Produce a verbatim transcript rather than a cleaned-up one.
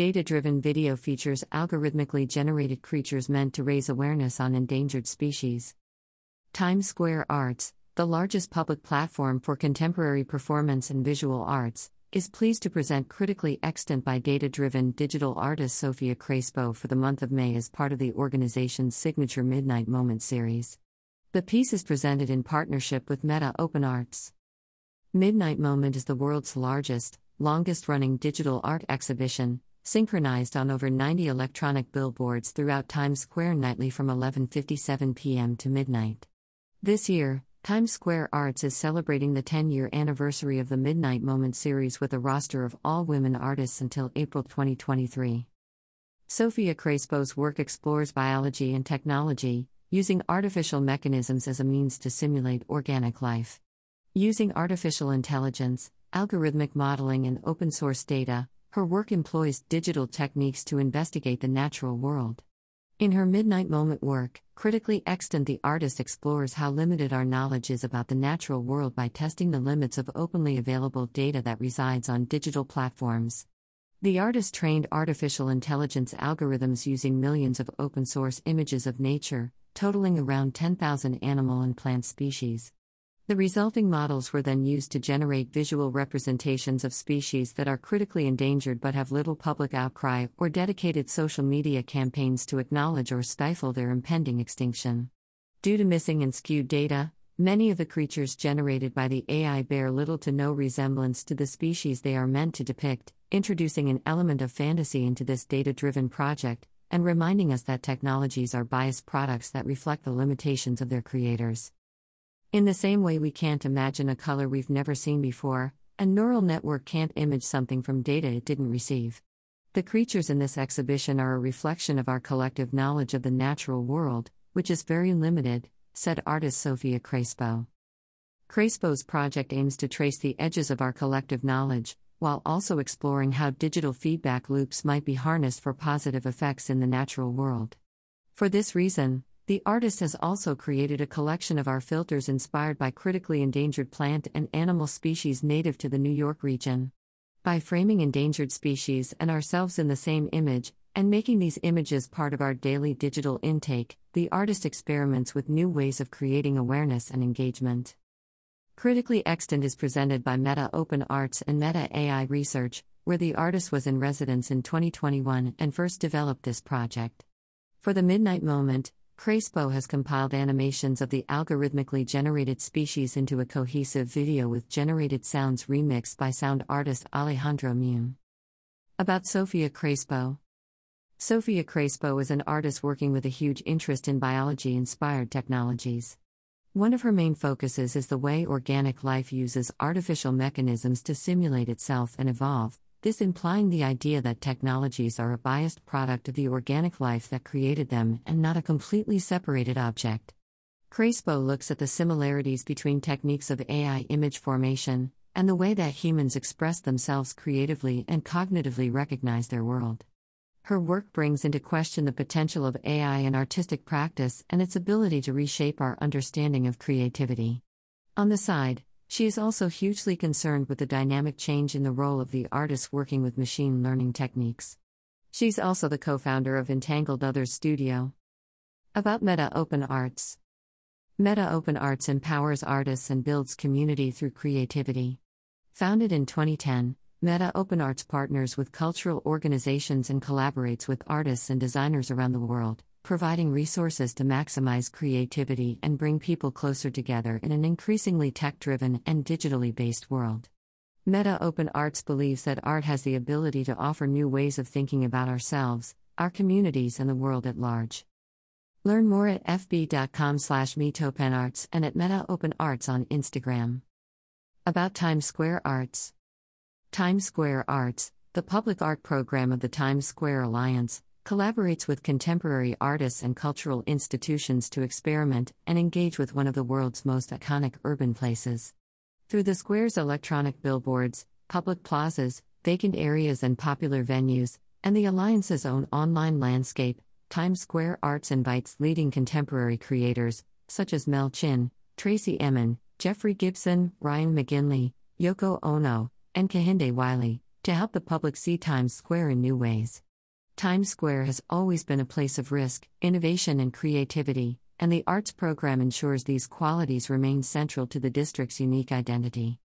data-driven video features algorithmically generated creatures meant to raise awareness on endangered species. Times Square Arts, the largest public platform for contemporary performance and visual arts, is pleased to present critically extant by data-driven digital artist Sophia Crespo for the month of May as part of the organization's signature Midnight Moment series. The piece is presented in partnership with Meta Open Arts. Midnight Moment is the world's largest, longest-running digital art exhibition, synchronized on over ninety electronic billboards throughout Times Square nightly from eleven fifty-seven p.m. to midnight. This year, Times Square Arts is celebrating the ten-year anniversary of the Midnight Moment series with a roster of all-women artists until April twenty twenty-three. Sophia Crespo's work explores biology and technology, using artificial mechanisms as a means to simulate organic life. Using artificial intelligence, algorithmic modeling and open-source data, her work employs digital techniques to investigate the natural world. In her Midnight Moment work, critically extant, the artist explores how limited our knowledge is about the natural world by testing the limits of openly available data that resides on digital platforms. The artist trained artificial intelligence algorithms using millions of open-source images of nature, totaling around ten thousand animal and plant species. The resulting models were then used to generate visual representations of species that are critically endangered but have little public outcry or dedicated social media campaigns to acknowledge or stifle their impending extinction. Due to missing and skewed data, many of the creatures generated by the A I bear little to no resemblance to the species they are meant to depict, introducing an element of fantasy into this data-driven project, and reminding us that technologies are biased products that reflect the limitations of their creators. In the same way we can't imagine a color we've never seen before, a neural network can't image something from data it didn't receive. The creatures in this exhibition are a reflection of our collective knowledge of the natural world, which is very limited, said artist Sophia Crespo. Crespo's project aims to trace the edges of our collective knowledge, while also exploring how digital feedback loops might be harnessed for positive effects in the natural world. For this reason, the artist has also created a collection of our filters inspired by critically endangered plant and animal species native to the New York region. By framing endangered species and ourselves in the same image, and making these images part of our daily digital intake, the artist experiments with new ways of creating awareness and engagement. Critically Extant is presented by Meta Open Arts and Meta A I Research, where the artist was in residence in twenty twenty-one and first developed this project. For the Midnight Moment, Crespo has compiled animations of the algorithmically generated species into a cohesive video with generated sounds remixed by sound artist Alejandro Mune. About Sophia Crespo. Sophia Crespo is an artist working with a huge interest in biology-inspired technologies. One of her main focuses is the way organic life uses artificial mechanisms to simulate itself and evolve, this implying the idea that technologies are a biased product of the organic life that created them and not a completely separated object. Crespo looks at the similarities between techniques of A I image formation and the way that humans express themselves creatively and cognitively recognize their world. Her work brings into question the potential of A I in artistic practice and its ability to reshape our understanding of creativity. On the side, she is also hugely concerned with the dynamic change in the role of the artists working with machine learning techniques. She's also the co-founder of Entangled Others Studio. About Meta Open Arts. Meta Open Arts empowers artists and builds community through creativity. Founded in twenty ten, Meta Open Arts partners with cultural organizations and collaborates with artists and designers around the world, providing resources to maximize creativity and bring people closer together in an increasingly tech-driven and digitally based world. Meta Open Arts believes that art has the ability to offer new ways of thinking about ourselves, our communities and the world at large. Learn more at f b dot com slash metopenarts and at Meta Open Arts on Instagram. About Times Square Arts. Times Square Arts, the public art program of the Times Square Alliance, collaborates with contemporary artists and cultural institutions to experiment and engage with one of the world's most iconic urban places. Through the square's electronic billboards, public plazas, vacant areas and popular venues, and the Alliance's own online landscape, Times Square Arts invites leading contemporary creators, such as Mel Chin, Tracy Emin, Jeffrey Gibson, Ryan McGinley, Yoko Ono, and Kehinde Wiley, to help the public see Times Square in new ways. Times Square has always been a place of risk, innovation, and creativity, and the arts program ensures these qualities remain central to the district's unique identity.